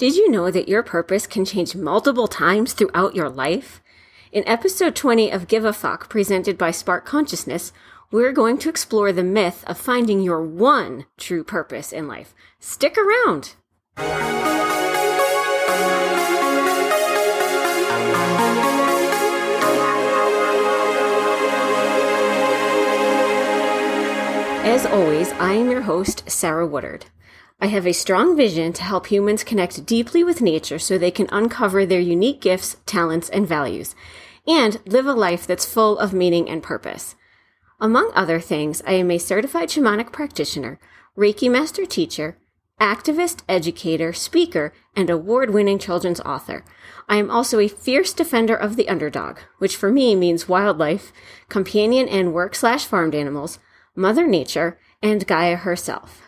Did you know that your purpose can change multiple times throughout your life? In episode 20 of Give a Fuck, presented by Spark Consciousness, we're going to explore the myth of finding your one true purpose in life. Stick around! As always, I am your host, Sarah Woodard. I have a strong vision to help humans connect deeply with nature so they can uncover their unique gifts, talents, and values, and live a life that's full of meaning and purpose. Among other things, I am a certified shamanic practitioner, Reiki master teacher, activist, educator, speaker, and award-winning children's author. I am also a fierce defender of the underdog, which for me means wildlife, companion and work/farmed animals, Mother Nature, and Gaia herself.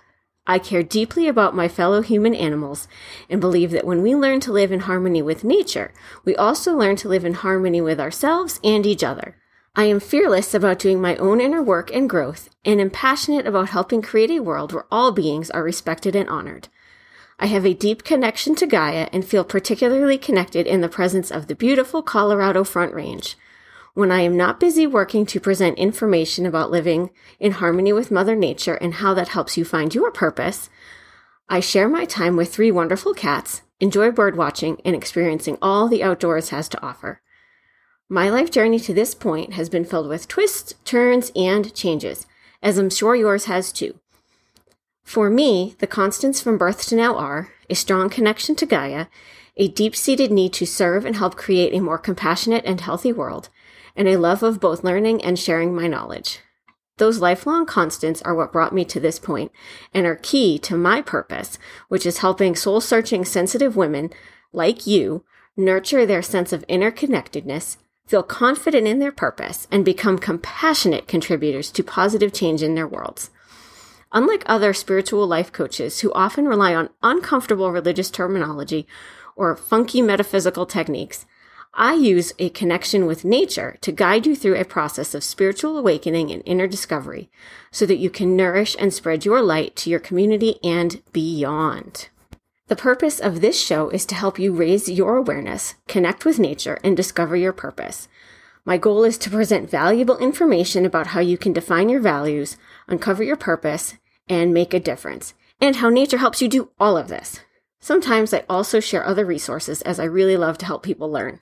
I care deeply about my fellow human animals and believe that when we learn to live in harmony with nature, we also learn to live in harmony with ourselves and each other. I am fearless about doing my own inner work and growth, and am passionate about helping create a world where all beings are respected and honored. I have a deep connection to Gaia and feel particularly connected in the presence of the beautiful Colorado Front Range. When I am not busy working to present information about living in harmony with Mother Nature and how that helps you find your purpose, I share my time with three wonderful cats, enjoy bird watching, and experiencing all the outdoors has to offer. My life journey to this point has been filled with twists, turns, and changes, as I'm sure yours has too. For me, the constants from birth to now are a strong connection to Gaia, a deep-seated need to serve and help create a more compassionate and healthy world, and a love of both learning and sharing my knowledge. Those lifelong constants are what brought me to this point and are key to my purpose, which is helping soul-searching sensitive women like you nurture their sense of interconnectedness, feel confident in their purpose, and become compassionate contributors to positive change in their worlds. Unlike other spiritual life coaches who often rely on uncomfortable religious terminology or funky metaphysical techniques, I use a connection with nature to guide you through a process of spiritual awakening and inner discovery so that you can nourish and spread your light to your community and beyond. The purpose of this show is to help you raise your awareness, connect with nature, and discover your purpose. My goal is to present valuable information about how you can define your values, uncover your purpose, and make a difference, and how nature helps you do all of this. Sometimes I also share other resources as I really love to help people learn.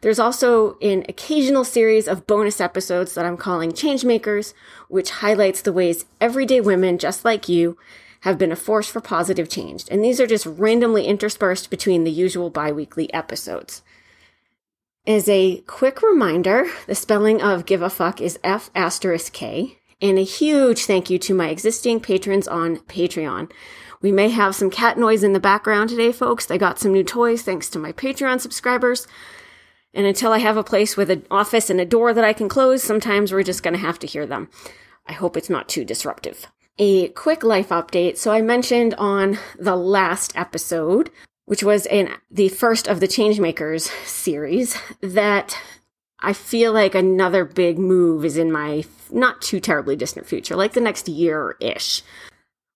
There's also an occasional series of bonus episodes that I'm calling Changemakers, which highlights the ways everyday women just like you have been a force for positive change. And these are just randomly interspersed between the usual bi-weekly episodes. As a quick reminder, the spelling of Give a Fuck is F*K. And a huge thank you to my existing patrons on Patreon. We may have some cat noise in the background today, folks. I got some new toys thanks to my Patreon subscribers. And until I have a place with an office and a door that I can close, sometimes we're just going to have to hear them. I hope it's not too disruptive. A quick life update. So I mentioned on the last episode, which was the first of the Changemakers series, that I feel like another big move is in my not too terribly distant future, like the next year-ish.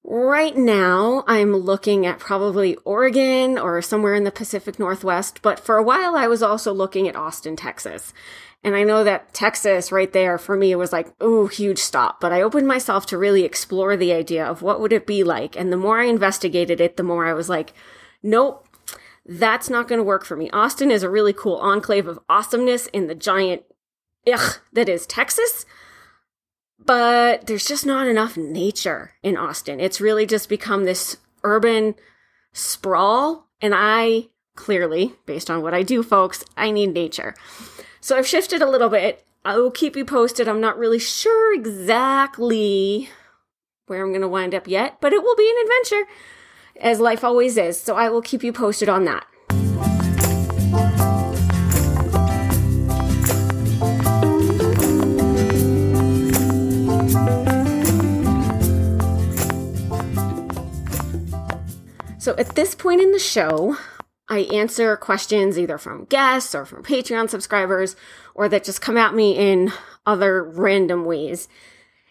Right now, I'm looking at probably Oregon or somewhere in the Pacific Northwest, but for a while I was also looking at Austin, Texas. And I know that Texas right there for me was like, ooh, huge stop. But I opened myself to really explore the idea of what would it be like. And the more I investigated it, the more I was like, nope, that's not going to work for me. Austin is a really cool enclave of awesomeness in the giant ugh that is Texas. But there's just not enough nature in Austin. It's really just become this urban sprawl. And I clearly, based on what I do, folks, I need nature. So I've shifted a little bit. I will keep you posted. I'm not really sure exactly where I'm going to wind up yet, but it will be an adventure, as life always is. So I will keep you posted on that. So at this point in the show, I answer questions either from guests or from Patreon subscribers, or that just come at me in other random ways.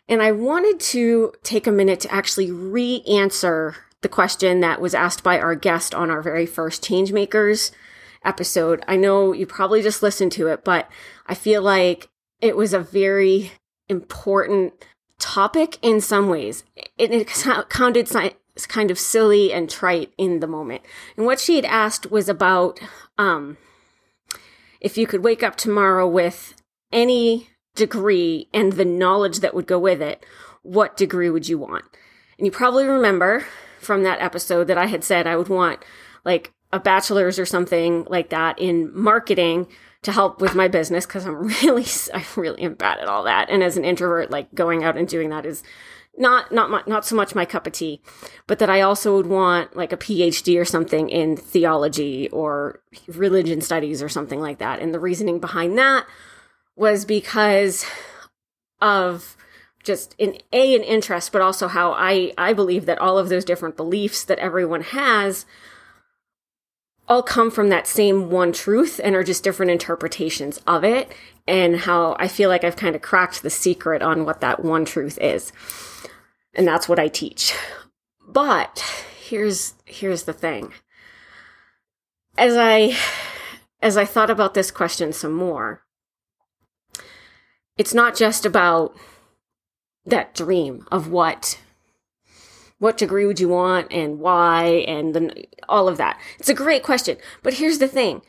And I wanted to take a minute to actually re-answer the question that was asked by our guest on our very first Changemakers episode. I know you probably just listened to it, but I feel like it was a very important topic in some ways. It sounded kind of silly and trite in the moment. And what she had asked was about if you could wake up tomorrow with any degree and the knowledge that would go with it, what degree would you want? And you probably remember from that episode that I had said I would want like a bachelor's or something like that in marketing to help with my business, because I really am bad at all that. And as an introvert, like going out and doing that is not so much my cup of tea, but that I also would want like a PhD or something in theology or religion studies or something like that. And the reasoning behind that was because of just an interest, but also how I believe that all of those different beliefs that everyone has all come from that same one truth and are just different interpretations of it, and how I feel like I've kind of cracked the secret on what that one truth is. And that's what I teach. But here's the thing. As I thought about this question some more, it's not just about that dream of what degree would you want and why and all of that. It's a great question. But here's the thing.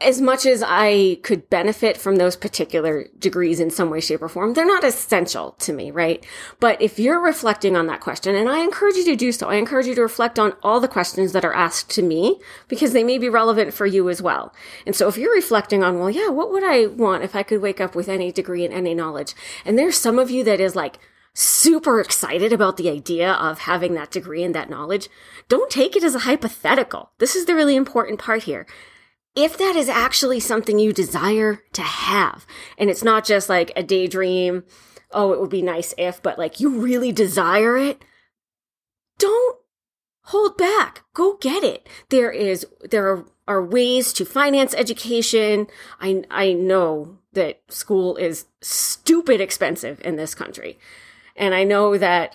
As much as I could benefit from those particular degrees in some way, shape, or form, they're not essential to me, right? But if you're reflecting on that question, and I encourage you to do so, I encourage you to reflect on all the questions that are asked to me, because they may be relevant for you as well. And so if you're reflecting on, well, yeah, what would I want if I could wake up with any degree and any knowledge? And there's some of you that is like, super excited about the idea of having that degree and that knowledge, don't take it as a hypothetical. This is the really important part here. If that is actually something you desire to have, and it's not just like a daydream, oh, it would be nice if, but like you really desire it, don't hold back. Go get it. There are ways to finance education. I know that school is stupid expensive in this country. And I know that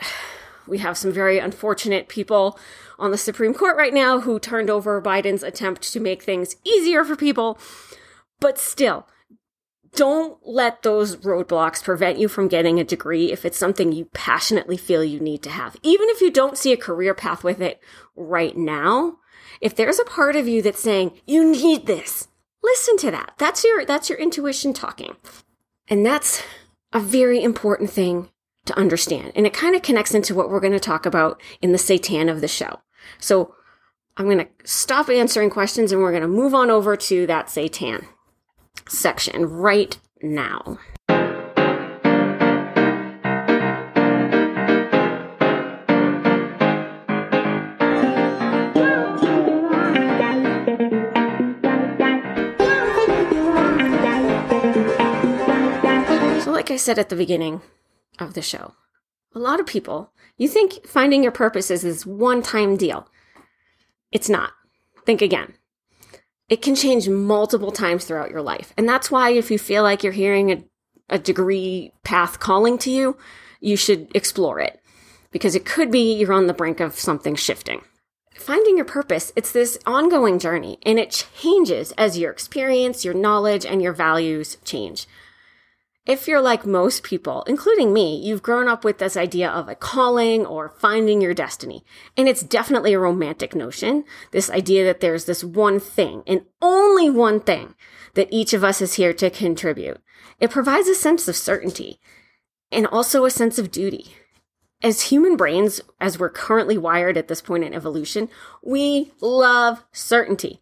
we have some very unfortunate people on the Supreme Court right now who turned over Biden's attempt to make things easier for people. But still, don't let those roadblocks prevent you from getting a degree if it's something you passionately feel you need to have. Even if you don't see a career path with it right now, if there's a part of you that's saying, you need this, listen to that. That's your intuition talking. And that's a very important thing to understand. And it kind of connects into what we're going to talk about in the satan of the show. So I'm going to stop answering questions and we're going to move on over to that satan section right now. So like I said at the beginning of the show, a lot of people, you think finding your purpose is this one-time deal. It's not. Think again. It can change multiple times throughout your life. And that's why if you feel like you're hearing a degree path calling to you, you should explore it. Because it could be you're on the brink of something shifting. Finding your purpose, it's this ongoing journey. And it changes as your experience, your knowledge, and your values change. If you're like most people, including me, you've grown up with this idea of a calling or finding your destiny. And it's definitely a romantic notion, this idea that there's this one thing and only one thing that each of us is here to contribute. It provides a sense of certainty and also a sense of duty. As human brains, as we're currently wired at this point in evolution, we love certainty.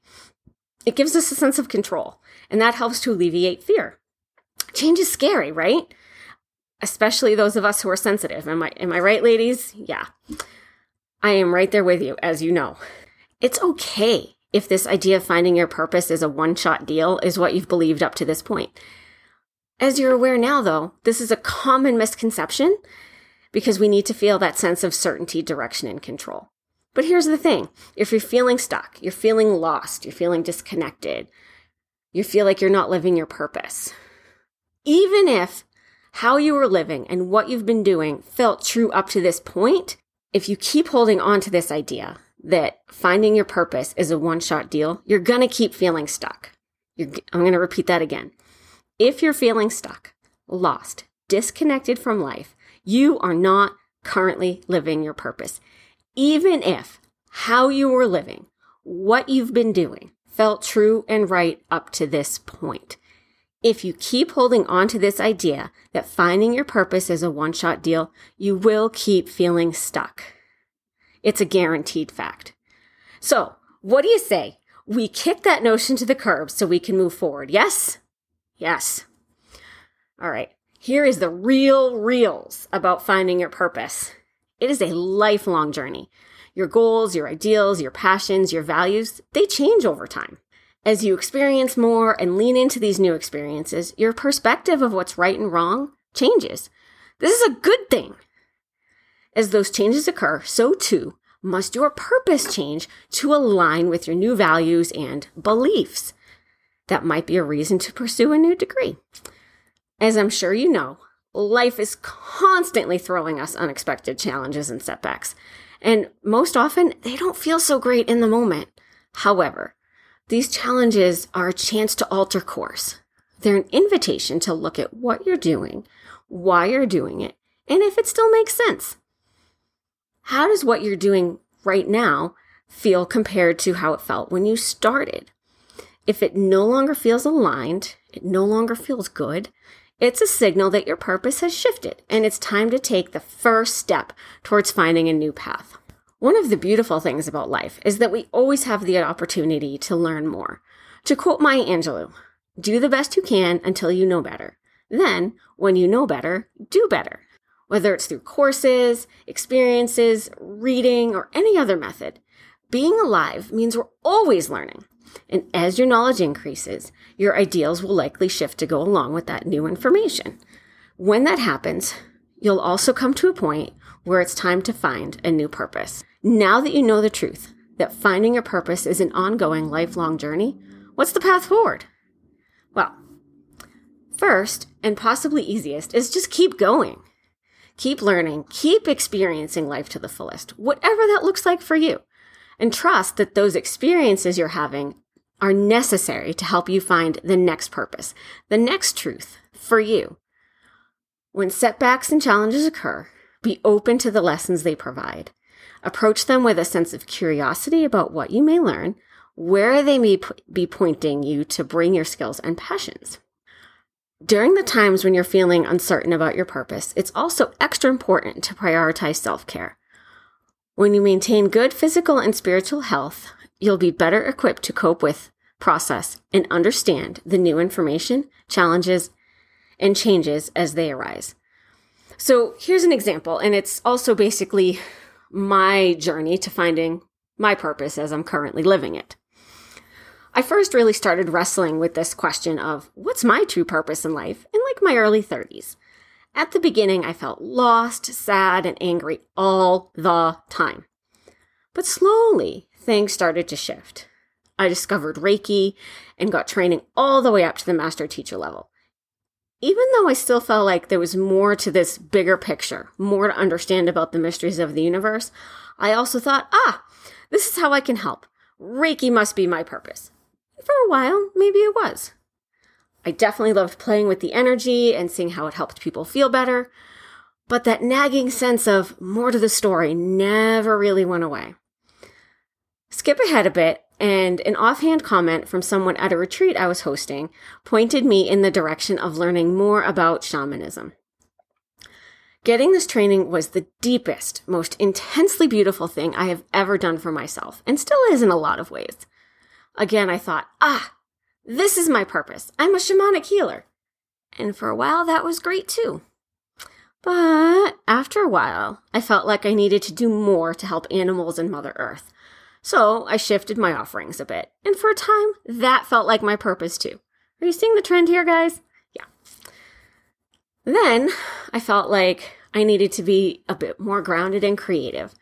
It gives us a sense of control, and that helps to alleviate fear. Change is scary, right? Especially those of us who are sensitive. Am I right, ladies? Yeah. I am right there with you, as you know. It's okay if this idea of finding your purpose is a one-shot deal is what you've believed up to this point. As you're aware now, though, this is a common misconception because we need to feel that sense of certainty, direction, and control. But here's the thing. If you're feeling stuck, you're feeling lost, you're feeling disconnected, you feel like you're not living your purpose, even if how you were living and what you've been doing felt true up to this point, if you keep holding on to this idea that finding your purpose is a one-shot deal, you're going to keep feeling stuck. I'm going to repeat that again. If you're feeling stuck, lost, disconnected from life, you are not currently living your purpose. Even if how you were living, what you've been doing, felt true and right up to this point. If you keep holding on to this idea that finding your purpose is a one-shot deal, you will keep feeling stuck. It's a guaranteed fact. So, what do you say? We kick that notion to the curb so we can move forward. Yes? Yes. All right. Here is the reels about finding your purpose. It is a lifelong journey. Your goals, your ideals, your passions, your values, they change over time. As you experience more and lean into these new experiences, your perspective of what's right and wrong changes. This is a good thing. As those changes occur, so too must your purpose change to align with your new values and beliefs. That might be a reason to pursue a new degree. As I'm sure you know, life is constantly throwing us unexpected challenges and setbacks, and most often they don't feel so great in the moment. However, these challenges are a chance to alter course. They're an invitation to look at what you're doing, why you're doing it, and if it still makes sense. How does what you're doing right now feel compared to how it felt when you started? If it no longer feels aligned, it no longer feels good, it's a signal that your purpose has shifted, and it's time to take the first step towards finding a new path. One of the beautiful things about life is that we always have the opportunity to learn more. To quote Maya Angelou, "Do the best you can until you know better. Then, when you know better, do better." Whether it's through courses, experiences, reading, or any other method, being alive means we're always learning. And as your knowledge increases, your ideals will likely shift to go along with that new information. When that happens, you'll also come to a point where it's time to find a new purpose. Now that you know the truth, that finding your purpose is an ongoing, lifelong journey, what's the path forward? Well, first, and possibly easiest, is just keep going. Keep learning, keep experiencing life to the fullest, whatever that looks like for you. And trust that those experiences you're having are necessary to help you find the next purpose, the next truth for you. When setbacks and challenges occur, be open to the lessons they provide. Approach them with a sense of curiosity about what you may learn, where they may be pointing you to bring your skills and passions. During the times when you're feeling uncertain about your purpose, it's also extra important to prioritize self-care. When you maintain good physical and spiritual health, you'll be better equipped to cope with, process, and understand the new information, challenges, and changes as they arise. So here's an example, and it's also basically my journey to finding my purpose as I'm currently living it. I first really started wrestling with this question of what's my true purpose in life in like my early 30s. At the beginning, I felt lost, sad, and angry all the time. But slowly, things started to shift. I discovered Reiki and got training all the way up to the master teacher level. Even though I still felt like there was more to this bigger picture, more to understand about the mysteries of the universe, I also thought, this is how I can help. Reiki must be my purpose. For a while, maybe it was. I definitely loved playing with the energy and seeing how it helped people feel better, but that nagging sense of more to the story never really went away. Skip ahead a bit, and an offhand comment from someone at a retreat I was hosting pointed me in the direction of learning more about shamanism. Getting this training was the deepest, most intensely beautiful thing I have ever done for myself, and still is in a lot of ways. Again, I thought, this is my purpose. I'm a shamanic healer. And for a while, that was great too. But after a while, I felt like I needed to do more to help animals and Mother Earth. So I shifted my offerings a bit. And for a time, that felt like my purpose too. Are you seeing the trend here, guys? Yeah. Then I felt like I needed to be a bit more grounded and creative.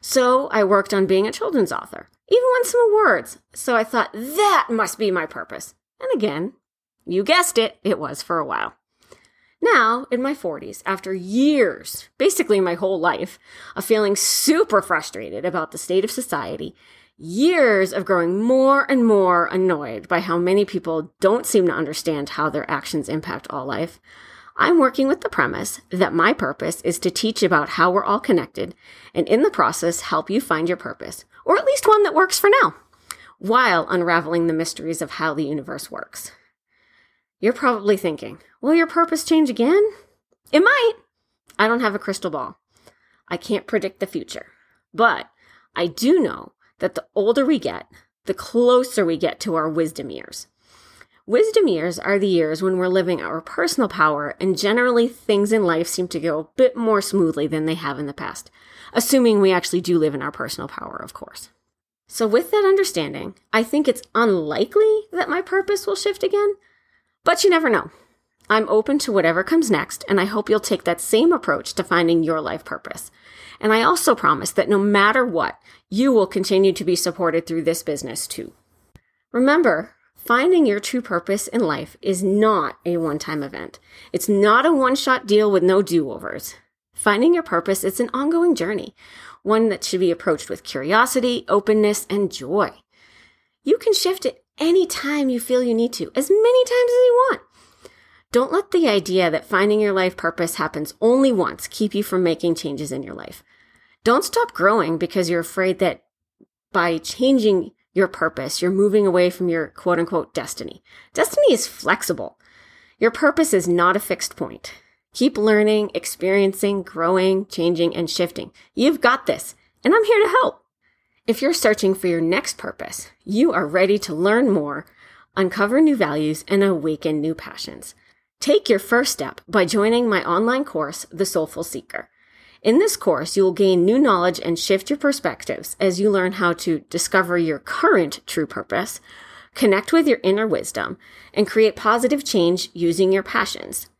So I worked on being a children's author. Even won some awards. So I thought, that must be my purpose. And again, you guessed it was for a while. Now, in my 40s, after years, basically my whole life, of feeling super frustrated about the state of society, years of growing more and more annoyed by how many people don't seem to understand how their actions impact all life, I'm working with the premise that my purpose is to teach about how we're all connected and in the process help you find your purpose, or at least one that works for now, while unraveling the mysteries of how the universe works. You're probably thinking, will your purpose change again? It might. I don't have a crystal ball. I can't predict the future, but I do know that the older we get, the closer we get to our wisdom years. Wisdom years are the years when we're living our personal power, and generally things in life seem to go a bit more smoothly than they have in the past, assuming we actually do live in our personal power, of course. So with that understanding, I think it's unlikely that my purpose will shift again, but you never know. I'm open to whatever comes next, and I hope you'll take that same approach to finding your life purpose. And I also promise that no matter what, you will continue to be supported through this business too. Remember, finding your true purpose in life is not a one-time event. It's not a one-shot deal with no do-overs. Finding your purpose is an ongoing journey, one that should be approached with curiosity, openness, and joy. You can shift it any time you feel you need to, as many times as you want. Don't let the idea that finding your life purpose happens only once keep you from making changes in your life. Don't stop growing because you're afraid that by changing your purpose, you're moving away from your quote-unquote destiny. Destiny is flexible. Your purpose is not a fixed point. Keep learning, experiencing, growing, changing, and shifting. You've got this, and I'm here to help. If you're searching for your next purpose, you are ready to learn more, uncover new values, and awaken new passions. Take your first step by joining my online course, The Soulful Seeker. In this course, you will gain new knowledge and shift your perspectives as you learn how to discover your current true purpose, connect with your inner wisdom, and create positive change using your passions.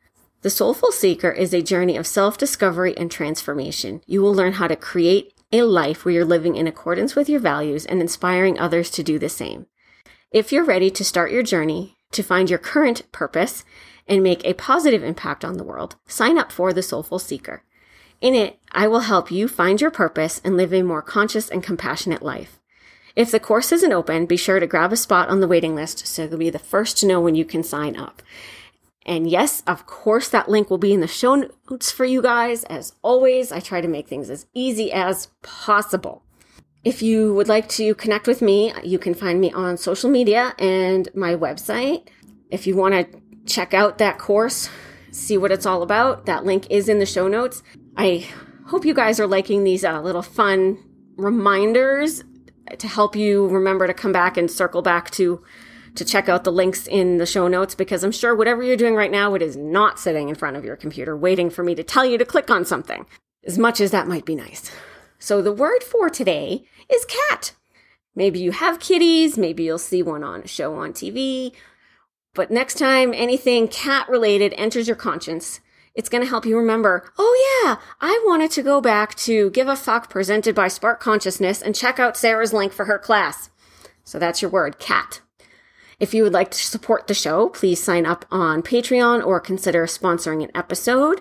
The Soulful Seeker is a journey of self-discovery and transformation. You will learn how to create a life where you're living in accordance with your values and inspiring others to do the same. If you're ready to start your journey to find your current purpose and make a positive impact on the world, sign up for The Soulful Seeker. In it, I will help you find your purpose and live a more conscious and compassionate life. If the course isn't open, be sure to grab a spot on the waiting list so you'll be the first to know when you can sign up. And yes, of course, that link will be in the show notes for you guys. As always, I try to make things as easy as possible. If you would like to connect with me, you can find me on social media and my website. If you want to check out that course, see what it's all about, that link is in the show notes. I hope you guys are liking these little fun reminders to help you remember to come back and circle back to check out the links in the show notes, because I'm sure whatever you're doing right now, it is not sitting in front of your computer waiting for me to tell you to click on something, as much as that might be nice. So the word for today is cat. Maybe you have kitties, maybe you'll see one on a show on TV. But next time anything cat-related enters your conscience, it's going to help you remember, oh yeah, I wanted to go back to Give a Fuck presented by Spark Consciousness and check out Sarah's link for her class. So that's your word, cat. If you would like to support the show, please sign up on Patreon or consider sponsoring an episode.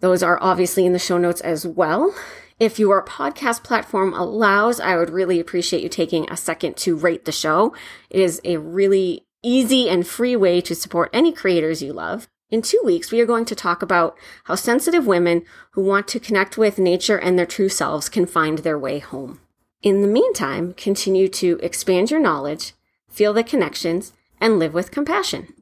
Those are obviously in the show notes as well. If your podcast platform allows, I would really appreciate you taking a second to rate the show. It is a really easy and free way to support any creators you love. In 2 weeks, we are going to talk about how sensitive women who want to connect with nature and their true selves can find their way home. In the meantime, continue to expand your knowledge, feel the connections, and live with compassion.